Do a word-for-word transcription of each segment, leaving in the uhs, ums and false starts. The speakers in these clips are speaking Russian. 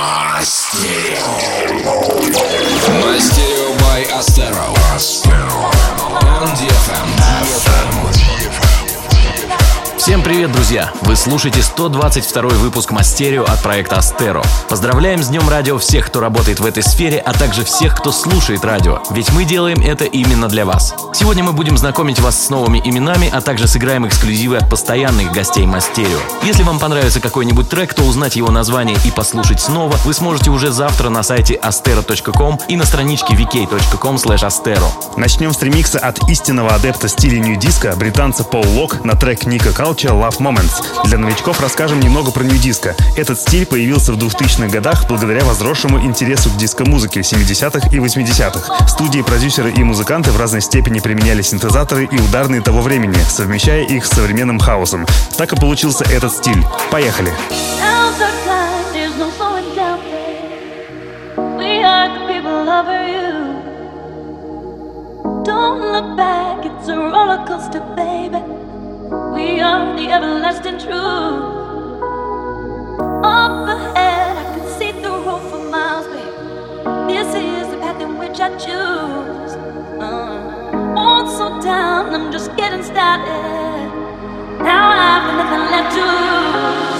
Astero by Astero. On ди эф эм. Всем привет, друзья! Вы слушаете сто двадцать второй выпуск Мастерио от проекта Astero. Поздравляем с Днем Радио всех, кто работает в этой сфере, а также всех, кто слушает радио, ведь мы делаем это именно для вас. Сегодня мы будем знакомить вас с новыми именами, а также сыграем эксклюзивы от постоянных гостей Мастерио. Если вам понравится какой-нибудь трек, то узнать его название и послушать снова вы сможете уже завтра на сайте astero точка ком и на страничке ви кей точка ком слэш астеро. Начнем с ремикса от истинного адепта стиля нью-диско, британца Paul Lock, на трек Ника Калки «Love Moments». Для новичков расскажем немного про нью-диско. Этот стиль появился в двухтысячных годах благодаря возросшему интересу к диско-музыке в семидесятых и восьмидесятых. Студии, продюсеры и музыканты в разной степени применяли синтезаторы и ударные того времени, совмещая их с современным хаосом. Так и получился этот стиль. Поехали! So down, I'm just getting started. Now I've nothing left to lose.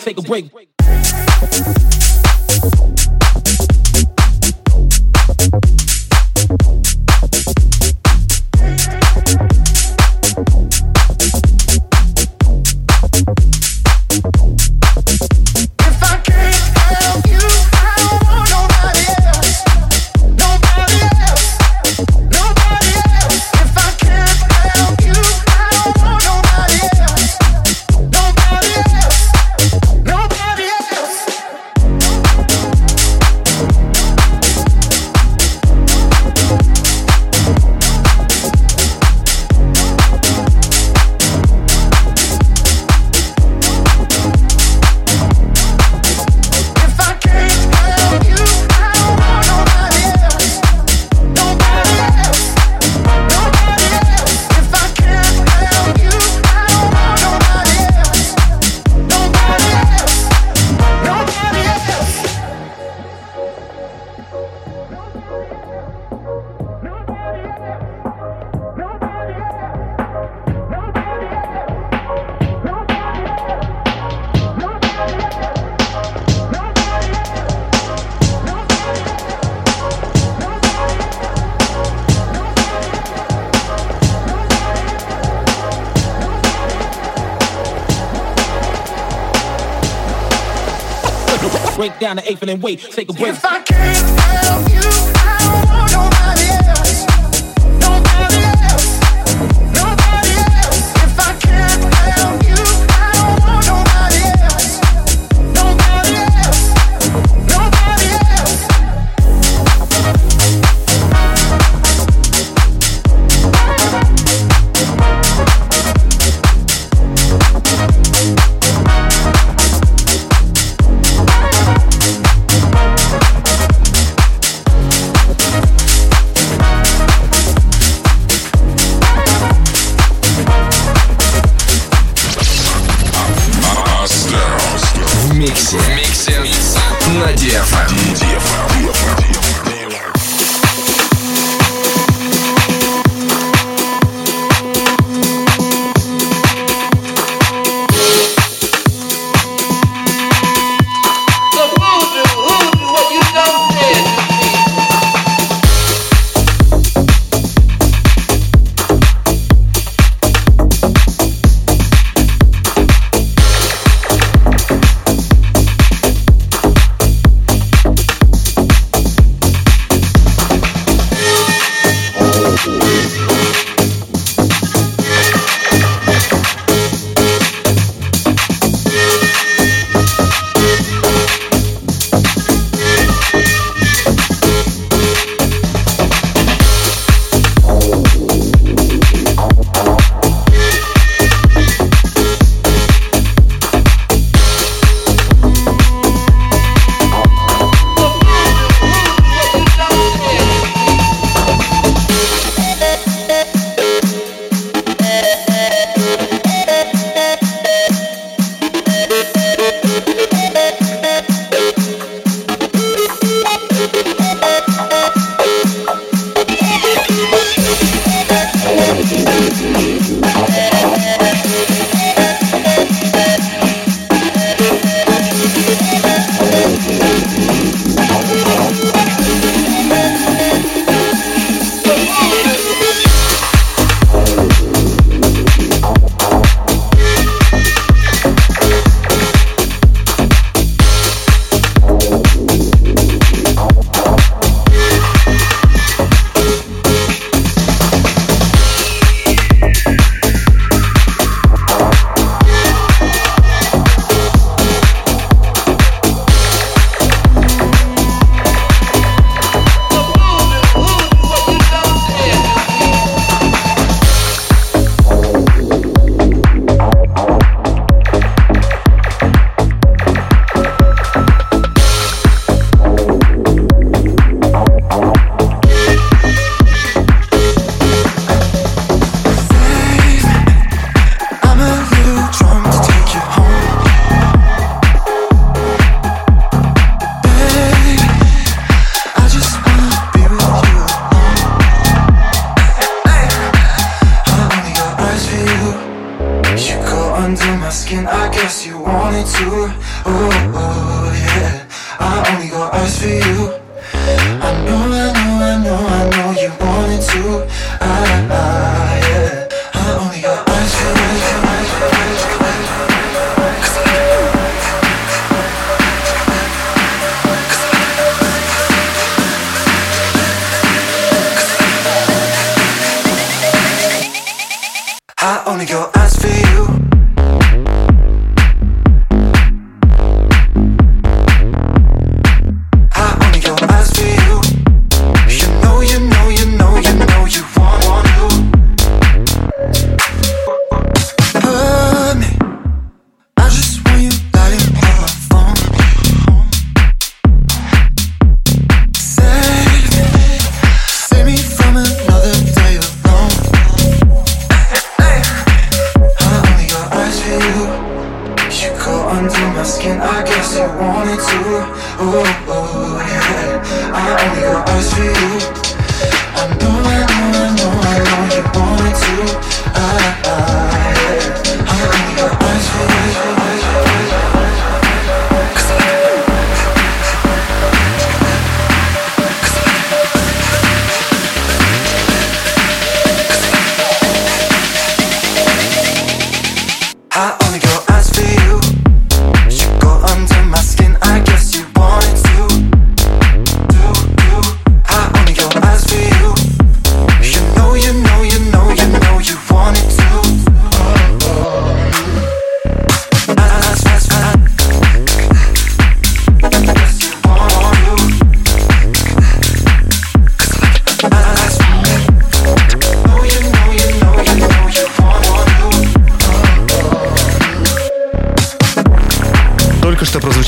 Take a break. break down the eighth and then wait, take a break. If I can't help you, I don't want nobody else. Nobody else. Nobody else. If I can't help you, I don't want nobody else. Nobody else. Nobody else. Миксе. Миксе. На ДФМ.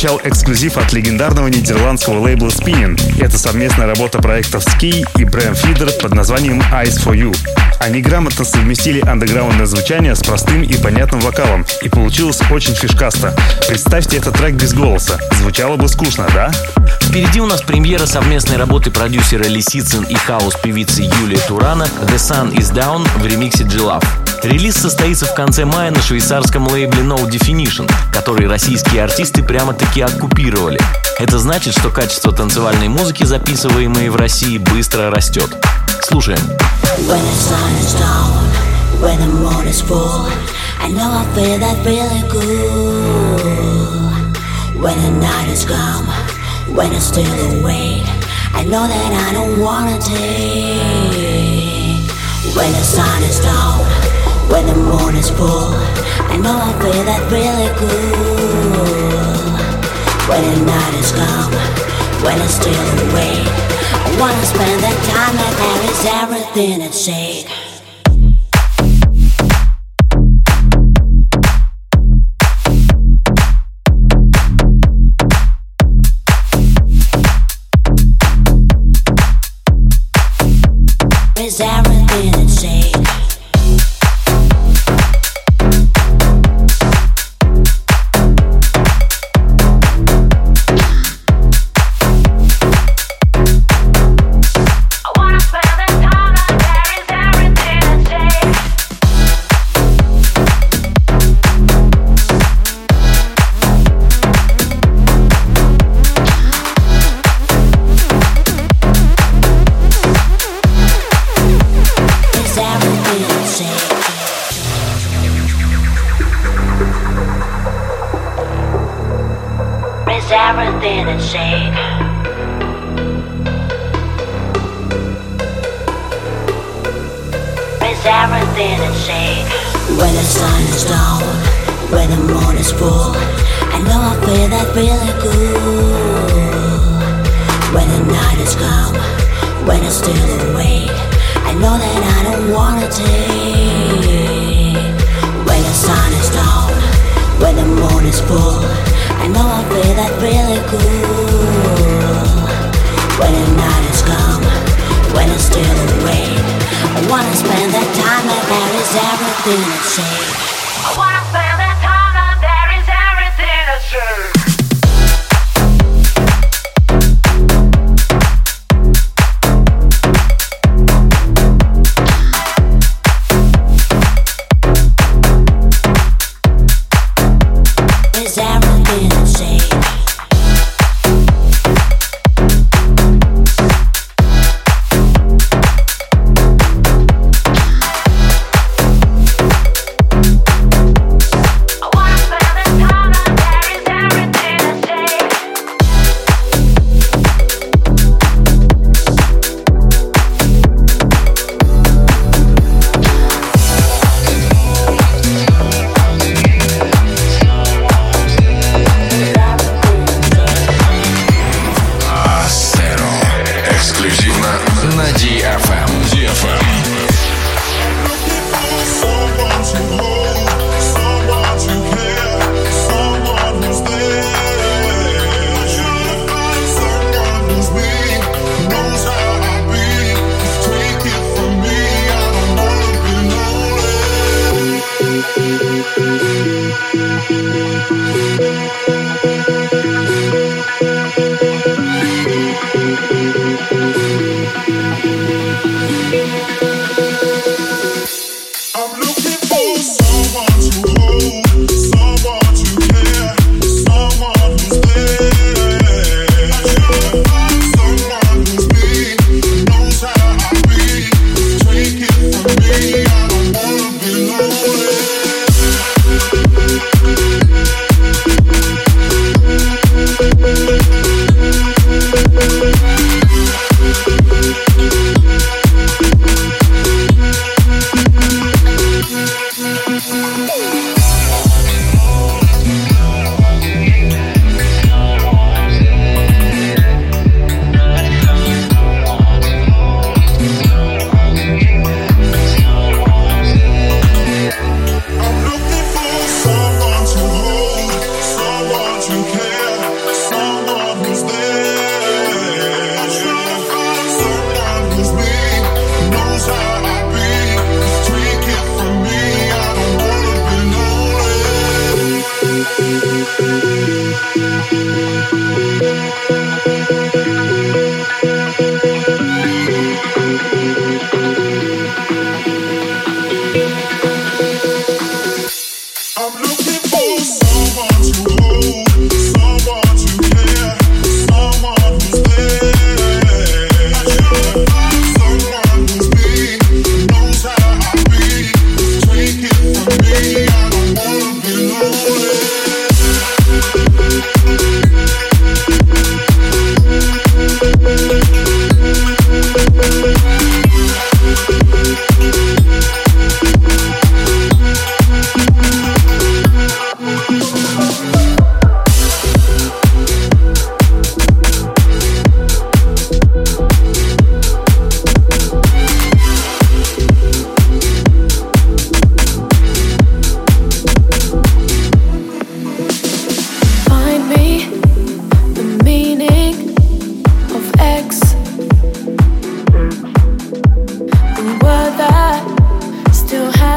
прозвучал эксклюзив от легендарного нидерландского лейбла Spinnin'. Это совместная работа проектов Ski и Brem Feeder под названием Eyes for You. Они грамотно совместили андеграундное звучание с простым и понятным вокалом, и получилось очень фишкасто. Представьте этот трек без голоса. Звучало бы скучно, да? Впереди у нас премьера совместной работы продюсера Лисицын и хаус-певицы Юлии Турана «The Sun is Down» в ремиксе G-Love. Релиз состоится в конце мая на швейцарском лейбле No Definition, который российские артисты прямо-таки оккупировали. Это значит, что качество танцевальной музыки, записываемой в России, быстро растет. Слушаем. When the moon is full, I know I feel that really cool. When the night is calm, when I'm still awake, I wanna spend that time that there is everything at stake. Is everything at stake.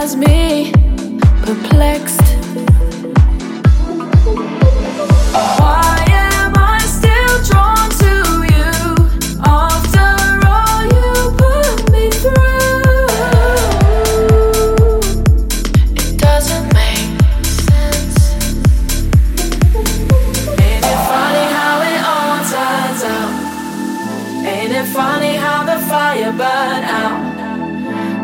has me perplexed. Why am I still drawn to you after all you put me through? It doesn't make sense. Ain't it funny how it all turns out? Ain't it funny how the fire burned out?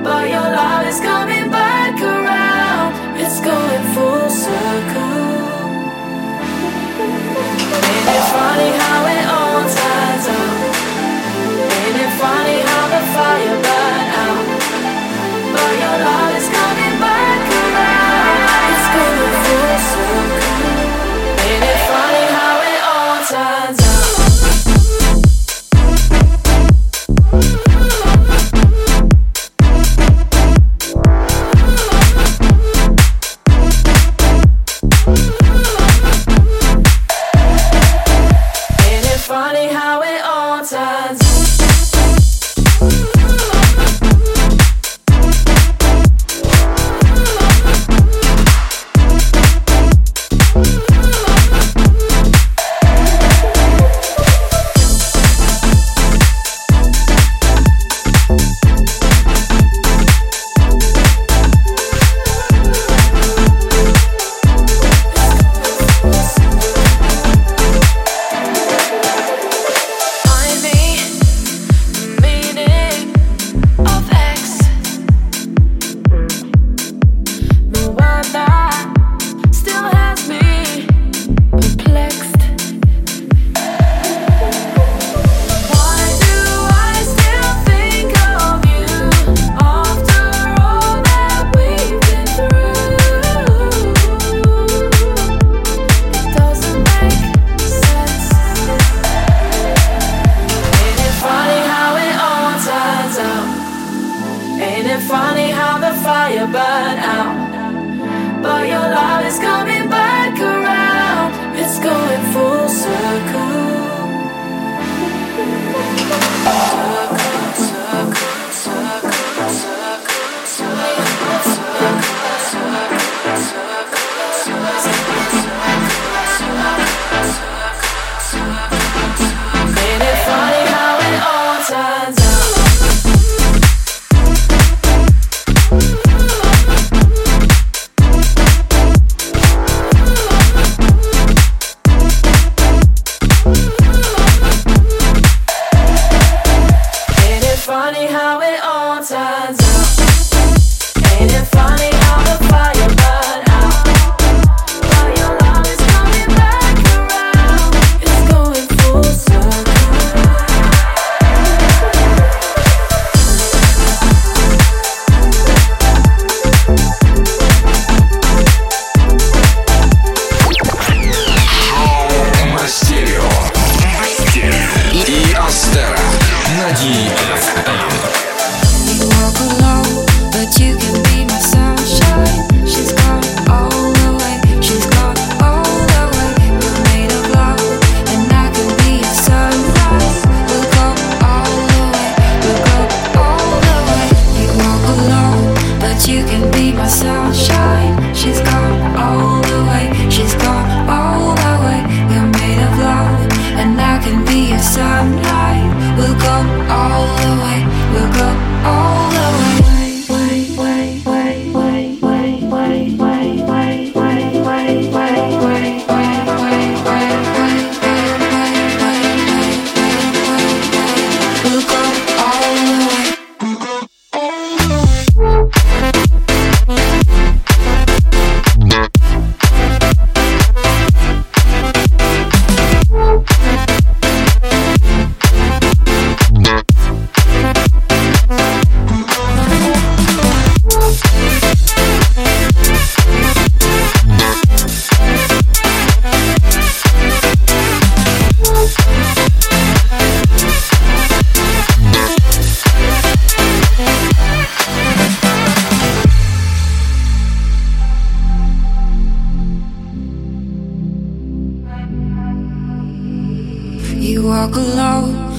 But your love is coming back around. It's going full circle. Ain't it funny how it all turns out? Ain't it funny how the fire burned out? But your love is coming back around. It's going full circle. Ain't it funny how it all turns out?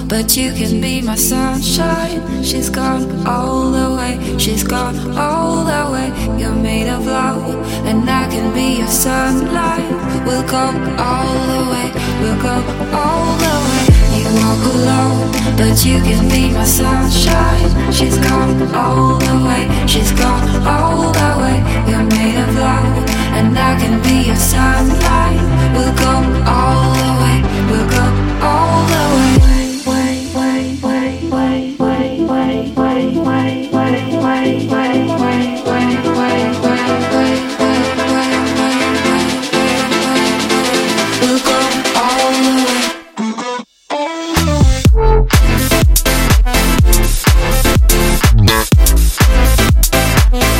But you can be my sunshine. She's gone all the way. She's gone all the way. can be your sunlight. We'll go all the way, we'll go all the way. You walk alone, but you can be my sunshine. She's gone all the way, she's gone all the way. You're made of love, and I can be your sunlight. We'll go all the way, we'll go all the way. Way, way, way, way, way, way, way, way, way, way, way, way. Yeah.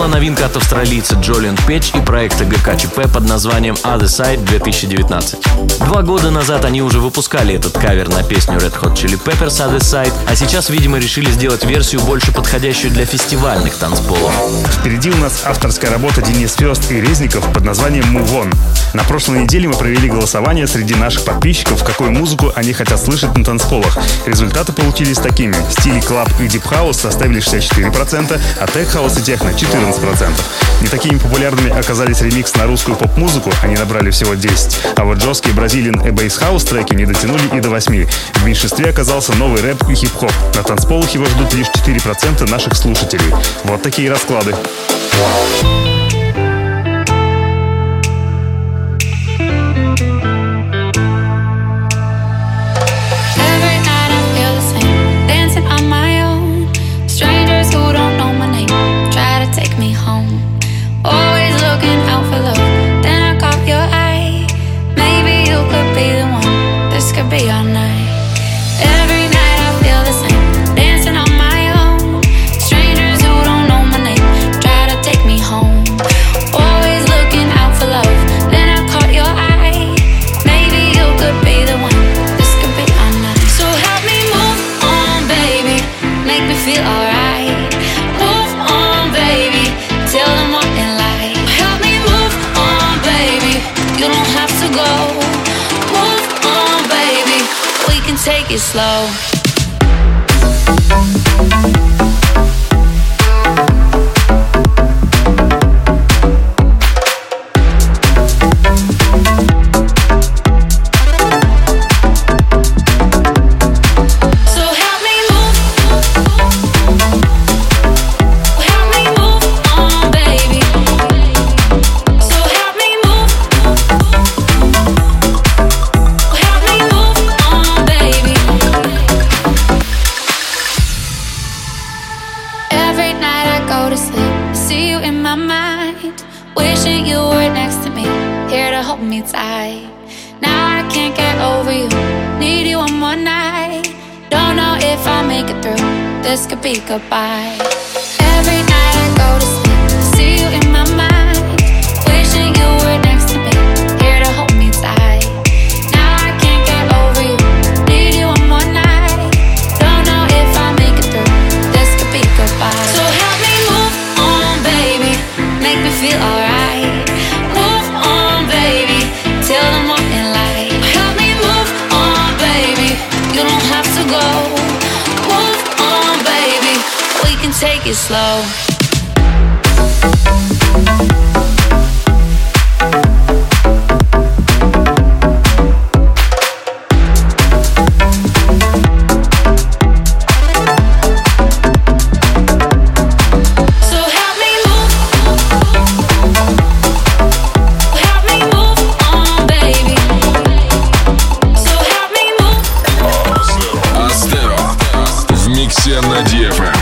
была новинка от австралийца Джолиан Пэтч и проекта джи кей пи под названием Other Side две тысячи девятнадцать. Два года назад они уже выпускали этот кавер на песню Red Hot Chili Peppers Other Side, а сейчас, видимо, решили сделать версию, больше подходящую для фестивальных танцполов. Впереди у нас авторская работа Денис Фёст и Резников под названием Move On. На прошлой неделе мы провели голосование среди наших подписчиков, какую музыку они хотят слышать на танцполах. Результаты получились такими. Стили клаб и дипхаус составили шестьдесят четыре процента, а тек-хаус и техно — четырнадцать процентов. Не такими популярными оказались ремикс на русскую поп-музыку, они набрали всего десять. А вот жесткие бразилиан и бейс-хаус треки не дотянули и до восьми. В меньшинстве оказался новый рэп и хип-хоп. На танцполах его ждут лишь четыре процента наших слушателей. Вот такие расклады. Take it slow. This could be goodbye. Every night I go to sleep, see you in my mind, wishing you were next to me, here to hold me tight. Now I can't get over you, need you one more night, don't know if I'll make it through. This could be goodbye. So help me move on, baby, make me feel alright. Move on, baby, till the morning light. Help me move on, baby, you don't have to go. Take it slow. Astero в миксе на ди эф эм. Yeah.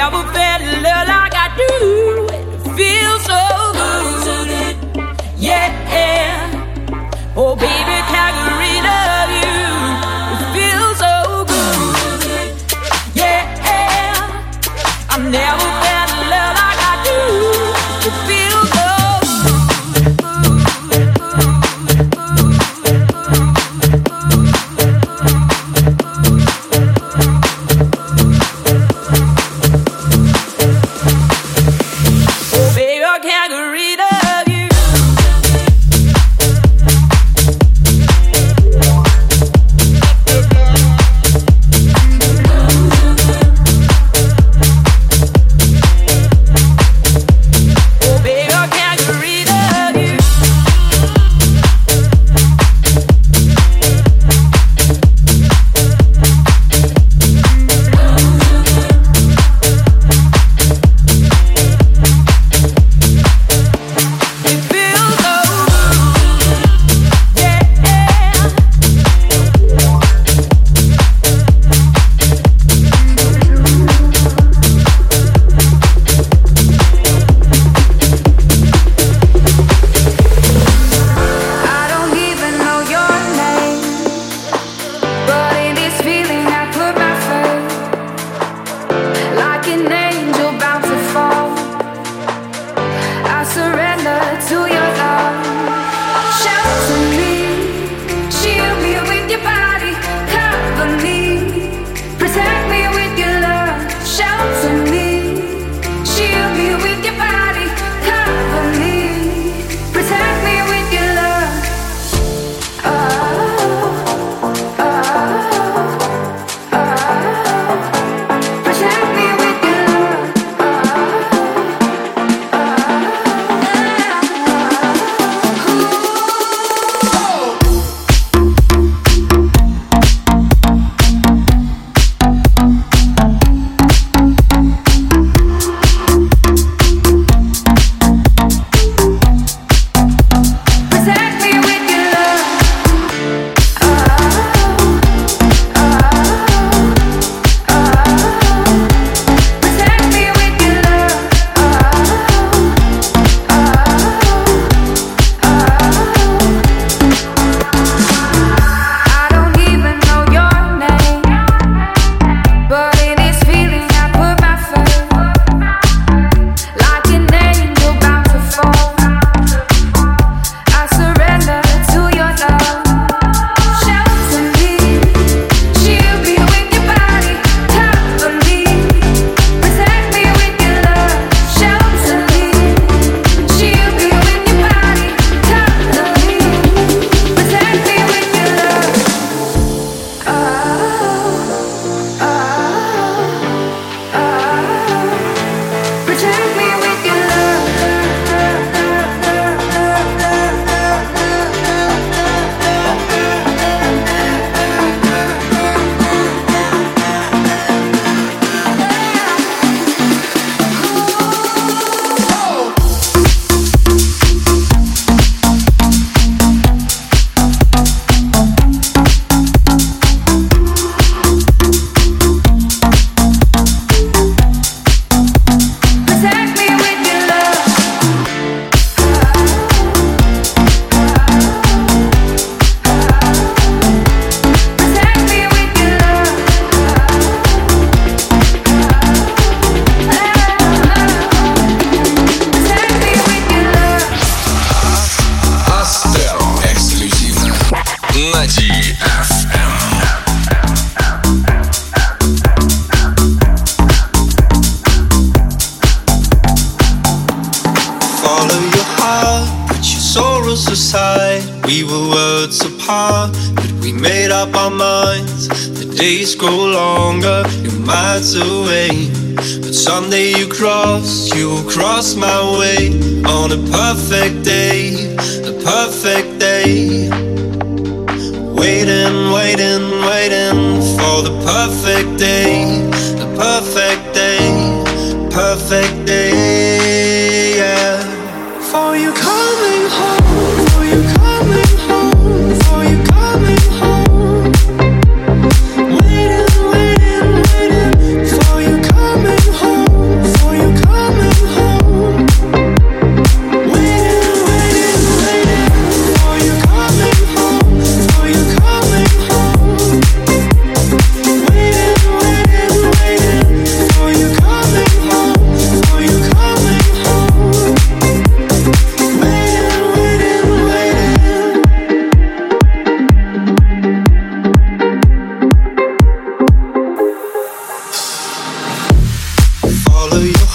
never felt love like I do. It feels so good, yeah. Oh baby, can I rid of you? It feels so good, yeah. I never felt love like I do. It feels so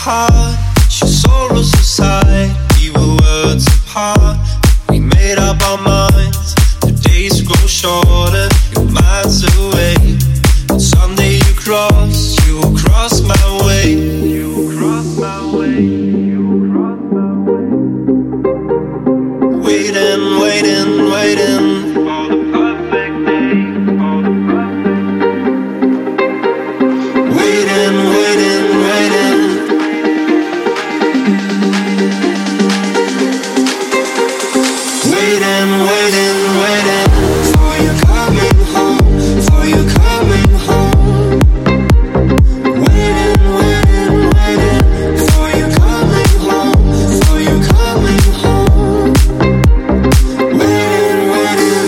heart, your sorrows aside, we were worlds apart. We made up our minds. The days grow shorter, your mind's away. But someday you cross, you will cross my way. You will cross my way. You will cross my way. Waiting, waiting, waiting for the perfect day. For the perfect day. Waiting, waiting, waiting. Waiting, waiting, waiting for you coming home, for you coming home. Waiting, waiting, waiting for you coming home, for you coming home. Waiting, waiting,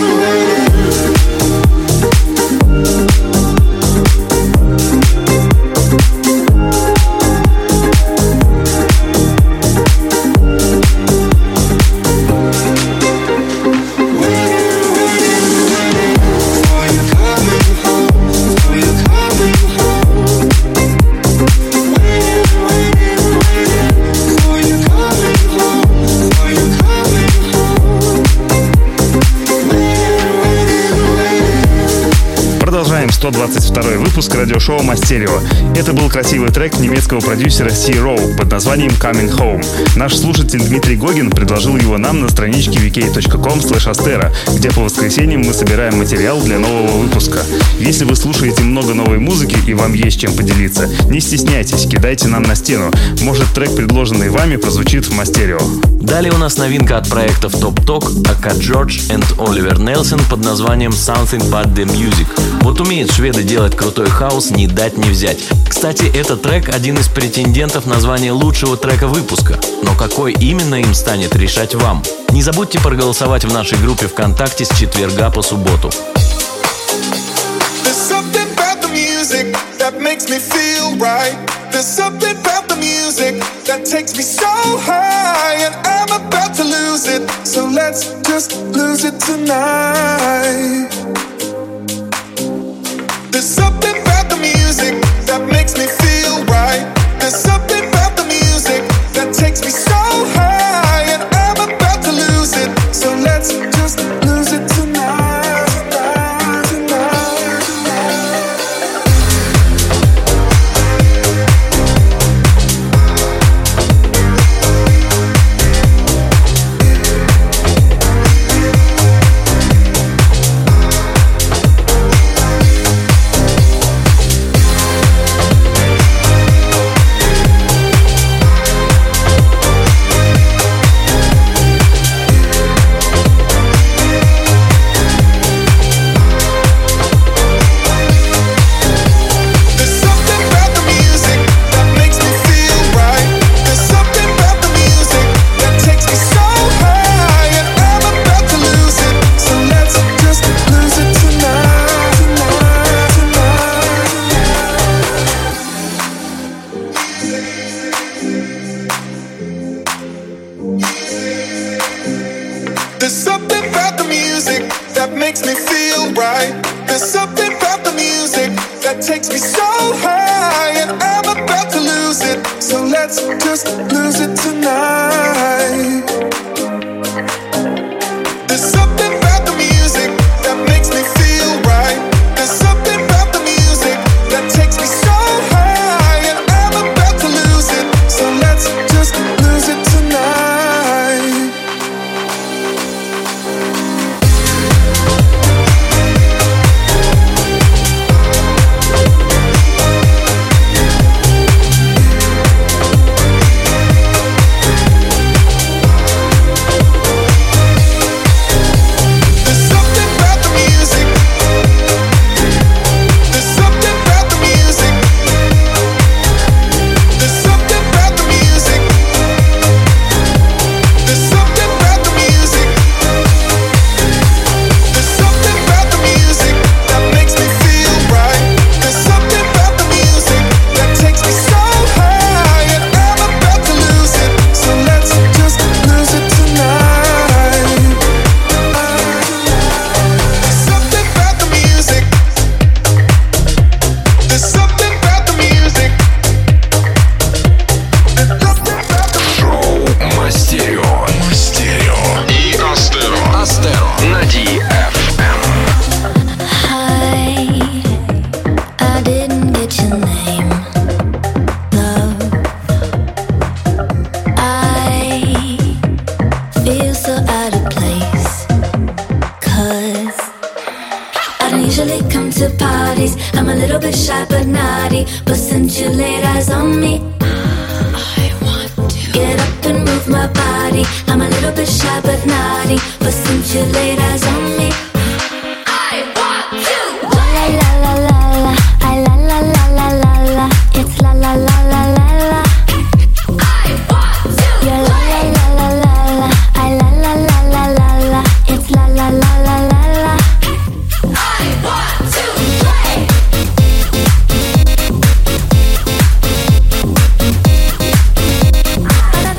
Продолжаем сто двадцать второй выпуск радиошоу Мастерио. Это был красивый трек немецкого продюсера Cee Roll под названием Coming Home. Наш слушатель Дмитрий Гогин предложил его нам на страничке ви кей точка ком слэш астера, где по воскресеньям мы собираем материал для нового выпуска. Если вы слушаете много новой музыки и вам есть чем поделиться, не стесняйтесь, кидайте нам на стену. Может, трек, предложенный вами, прозвучит в Мастерио. Далее у нас новинка от проектов Dob Tok, АК Джордж и Оливер Нелсон под названием Something But The Music. Вот умеют шведы делать крутой хаос, не дать не взять. Кстати, этот трек один из претендентов на звание лучшего трека выпуска. Но какой именно им станет, решать вам. Не забудьте проголосовать в нашей группе ВКонтакте с четверга по субботу. There's something about the music that makes me feel right. There's something about the music that takes me so high, and I'm about to lose it, so let's just lose it tonight, tonight, tonight, usually come to parties. I'm a little bit shy but naughty, but since you laid eyes on me, I want to get up and move my body. I'm a little bit shy but naughty, but since you laid eyes on me, I want to. La la la la la, I la la la la la la. It's la la la la la la. I want to. You're la la la la la, I la la la la la la. It's la la la la la la. I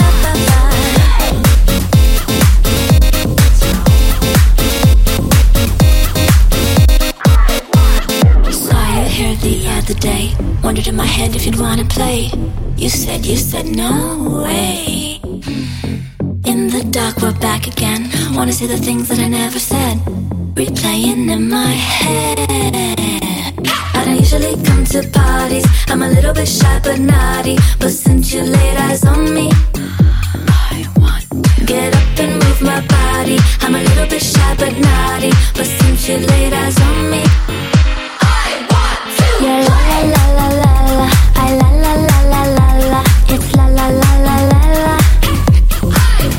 want to play. Saw you here the other day. Wondered in my head if you'd wanna play. You said, you said no way. In the dark we're back again. Wanna say the things that I never said, replaying in my head. I don't usually come to parties. I'm a little bit shy but naughty, but since you laid eyes on me, I want to get up and move my body. I'm a little bit shy but naughty, but since you laid eyes on me, I want to. You're la la la la la, I la la la la la la. It's la la la la la la. I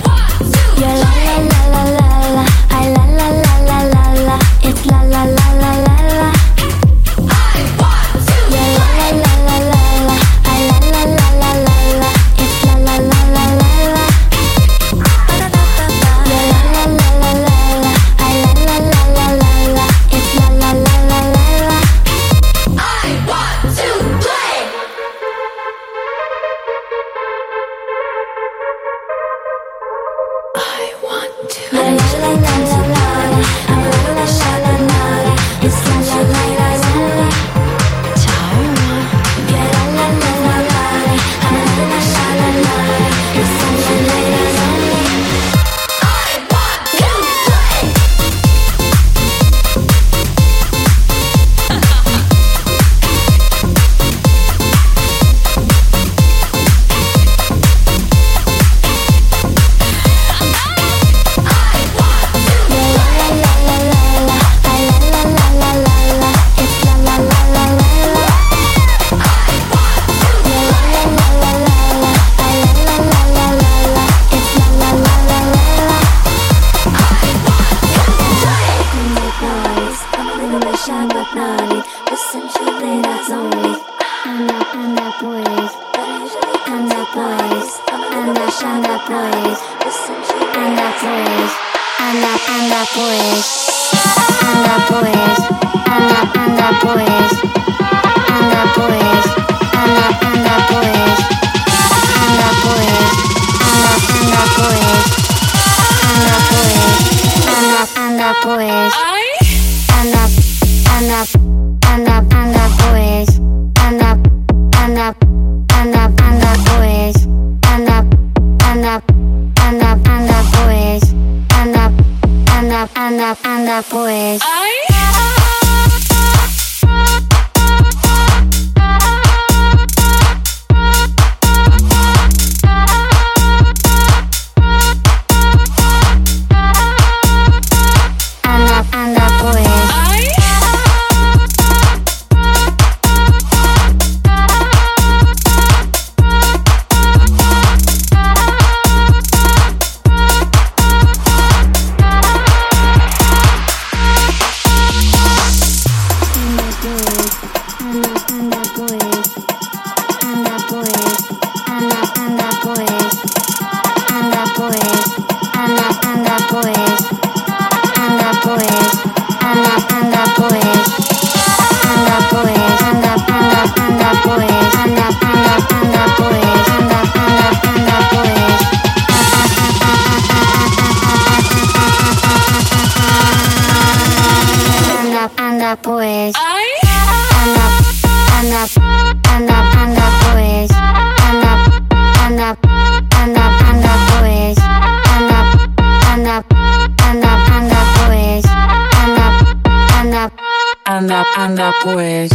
want to. You're la la la la la, I la la la la la la. It's la la la la la la. I want to. You're la la la la la la, I la la la la la la. It's la la la la la la. You're la la la la la la, I la la la la la la. It's la la la la la la. I want to play. I want to. La la la la la la, I'm a little bit shy but naughty, but since you laid eyes on me, yeah, la la la la la, I'm a little bit shy but naughty, but since you laid eyes on me, I want to play. I want to. You're la la la la la la, I la la la la la la. It's la la la la la la. I want to. You're la la la la la la, I la la la la la la. It's la la la la la la. I want to play. Making my noise, I'm a little bit shy but naughty, but since you laid eyes on me, I'm not, I'm not boys, but I usually I'm not boys, I'm not shy, I'm not boys, but since you I'm not boys, I'm not, I'm not boys, I'm not boys, I'm not, I'm not boys, I'm not boys, I'm not, I'm not boys, I'm not boys, I'm not, I'm not boys, I'm not boys, I'm not, I'm not boys. I'm not, I'm not, I'm not, I'm not boys. I'm not, I'm not, I'm not, I'm not boys. I'm not, I'm not, I'm not, I'm not boys. I'm not, I'm not, I'm not, I'm not boys. I'm not, I'm not boys. I'm not boys. I'm not, I'm not boys. I'm not boys. I'm not, I'm not boys. I'm not boys. I'm not, I'm not boys. I'm not boys. I'm not, I'm not boys. I'm not boys. I'm not, I'm not, I'm not boys. I'm not, I'm not, I'm not boys. I'm not, I'm not, I'm not boys. I'm not, I'm not boys. I'm not, I'm not, I'm not, I'm not boys. I'm not, I'm not, I'm not, I'm not boys. I'm not, I'm not, I'm not, I'm not boys. I'm not, I'm not, I'm not, I'm not boys. I'm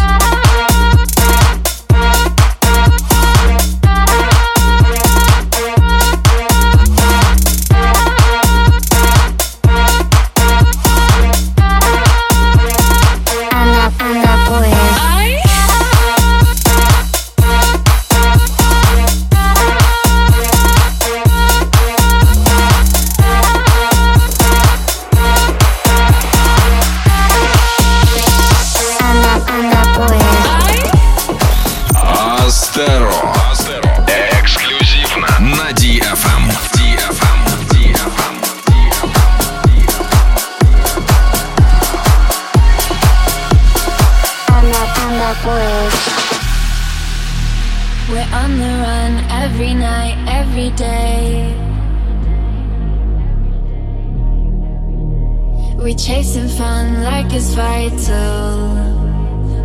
backwards. We're on the run every night, every day. We're chasing fun like it's vital.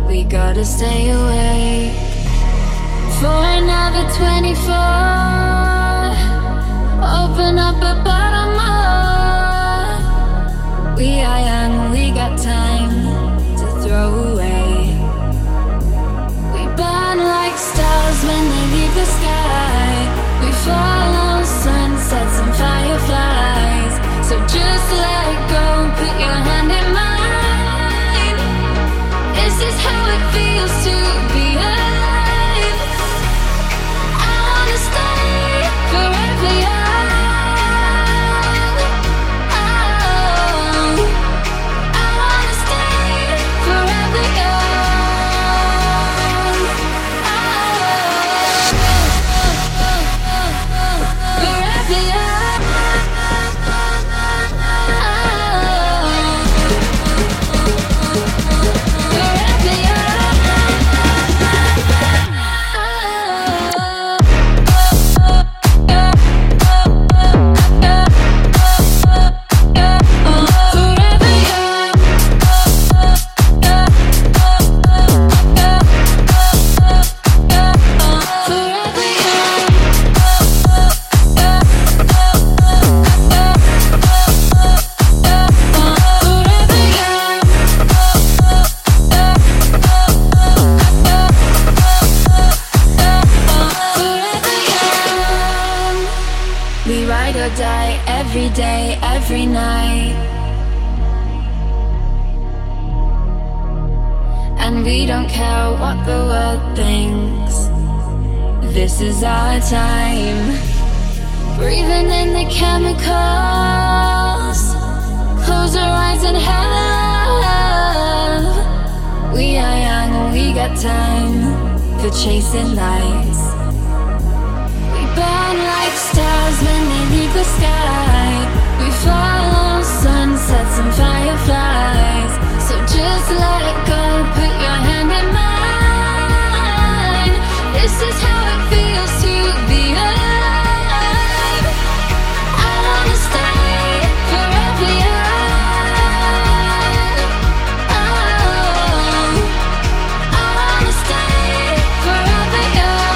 We gotta stay awake for another twenty-four. Open up a bottle more. We are young, we got time to throw away. We burn like stars when they leave the sky. We follow sunsets and fireflies. So just let go, put your hand in mine. This is how it feels to be alive. I wanna stay forever young. Oh, I wanna stay forever young. Oh, forever young. Every day, every night. And we don't care what the world thinks. This is our time. Breathing in the chemicals. Close your eyes and have love. We are young, we got time for chasing lights. We burn like stars when they leave the sky. We follow sunsets and fireflies. So just let it go, put your hand in mine. This is how it feels to be alive. I wanna stay forever young. Oh, I wanna stay forever young.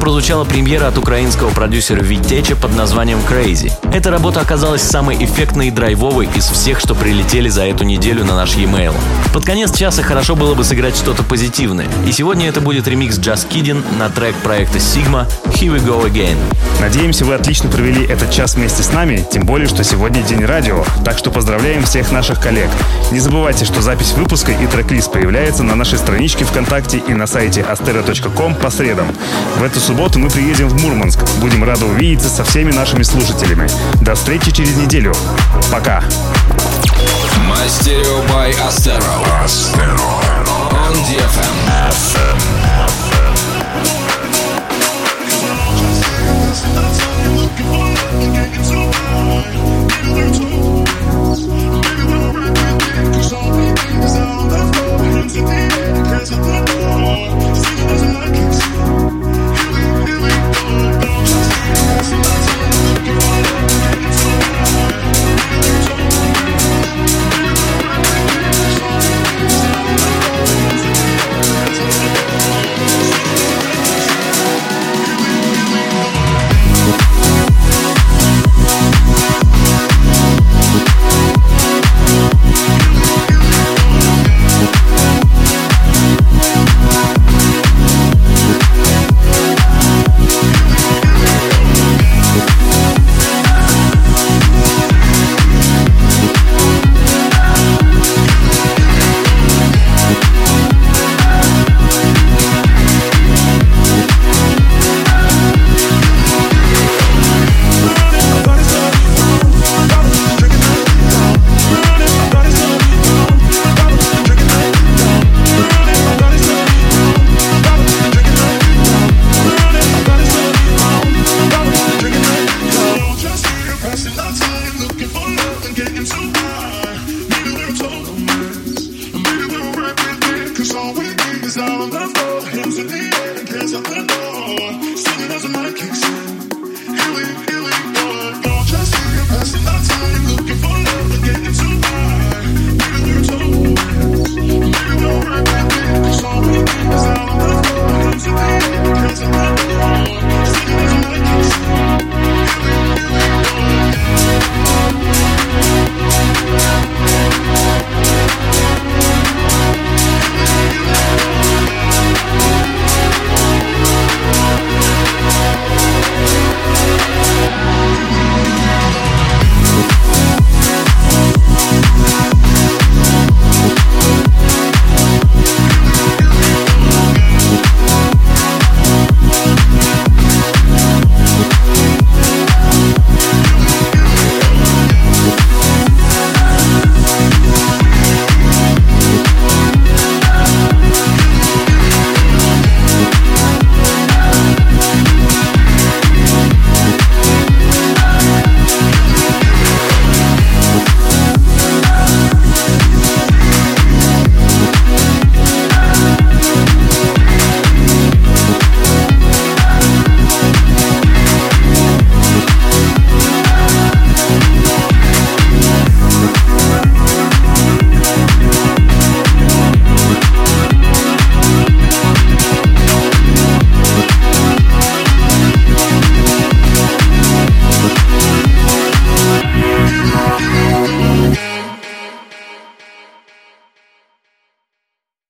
Прозвучала премьера от украинского продюсера Витеча под названием «Crazy». Эта работа оказалась самой эффектной и драйвовой из всех, что прилетели за эту неделю на наш e-mail. Под конец часа хорошо было бы сыграть что-то позитивное, и сегодня это будет ремикс Just Kidden на трек проекта Sigma «Here We Go Again». Надеемся, вы отлично провели этот час вместе с нами, тем более, что сегодня День радио, так что поздравляем всех наших коллег. Не забывайте, что запись выпуска и трек-лист появляется на нашей страничке ВКонтакте и на сайте astero точка com по средам. В эту субботу мы приедем в Мурманск. Будем рады увидеться со всеми нашими слушателями. До встречи через неделю. Пока. Cause all we need is all of the four hands in the air and hands up the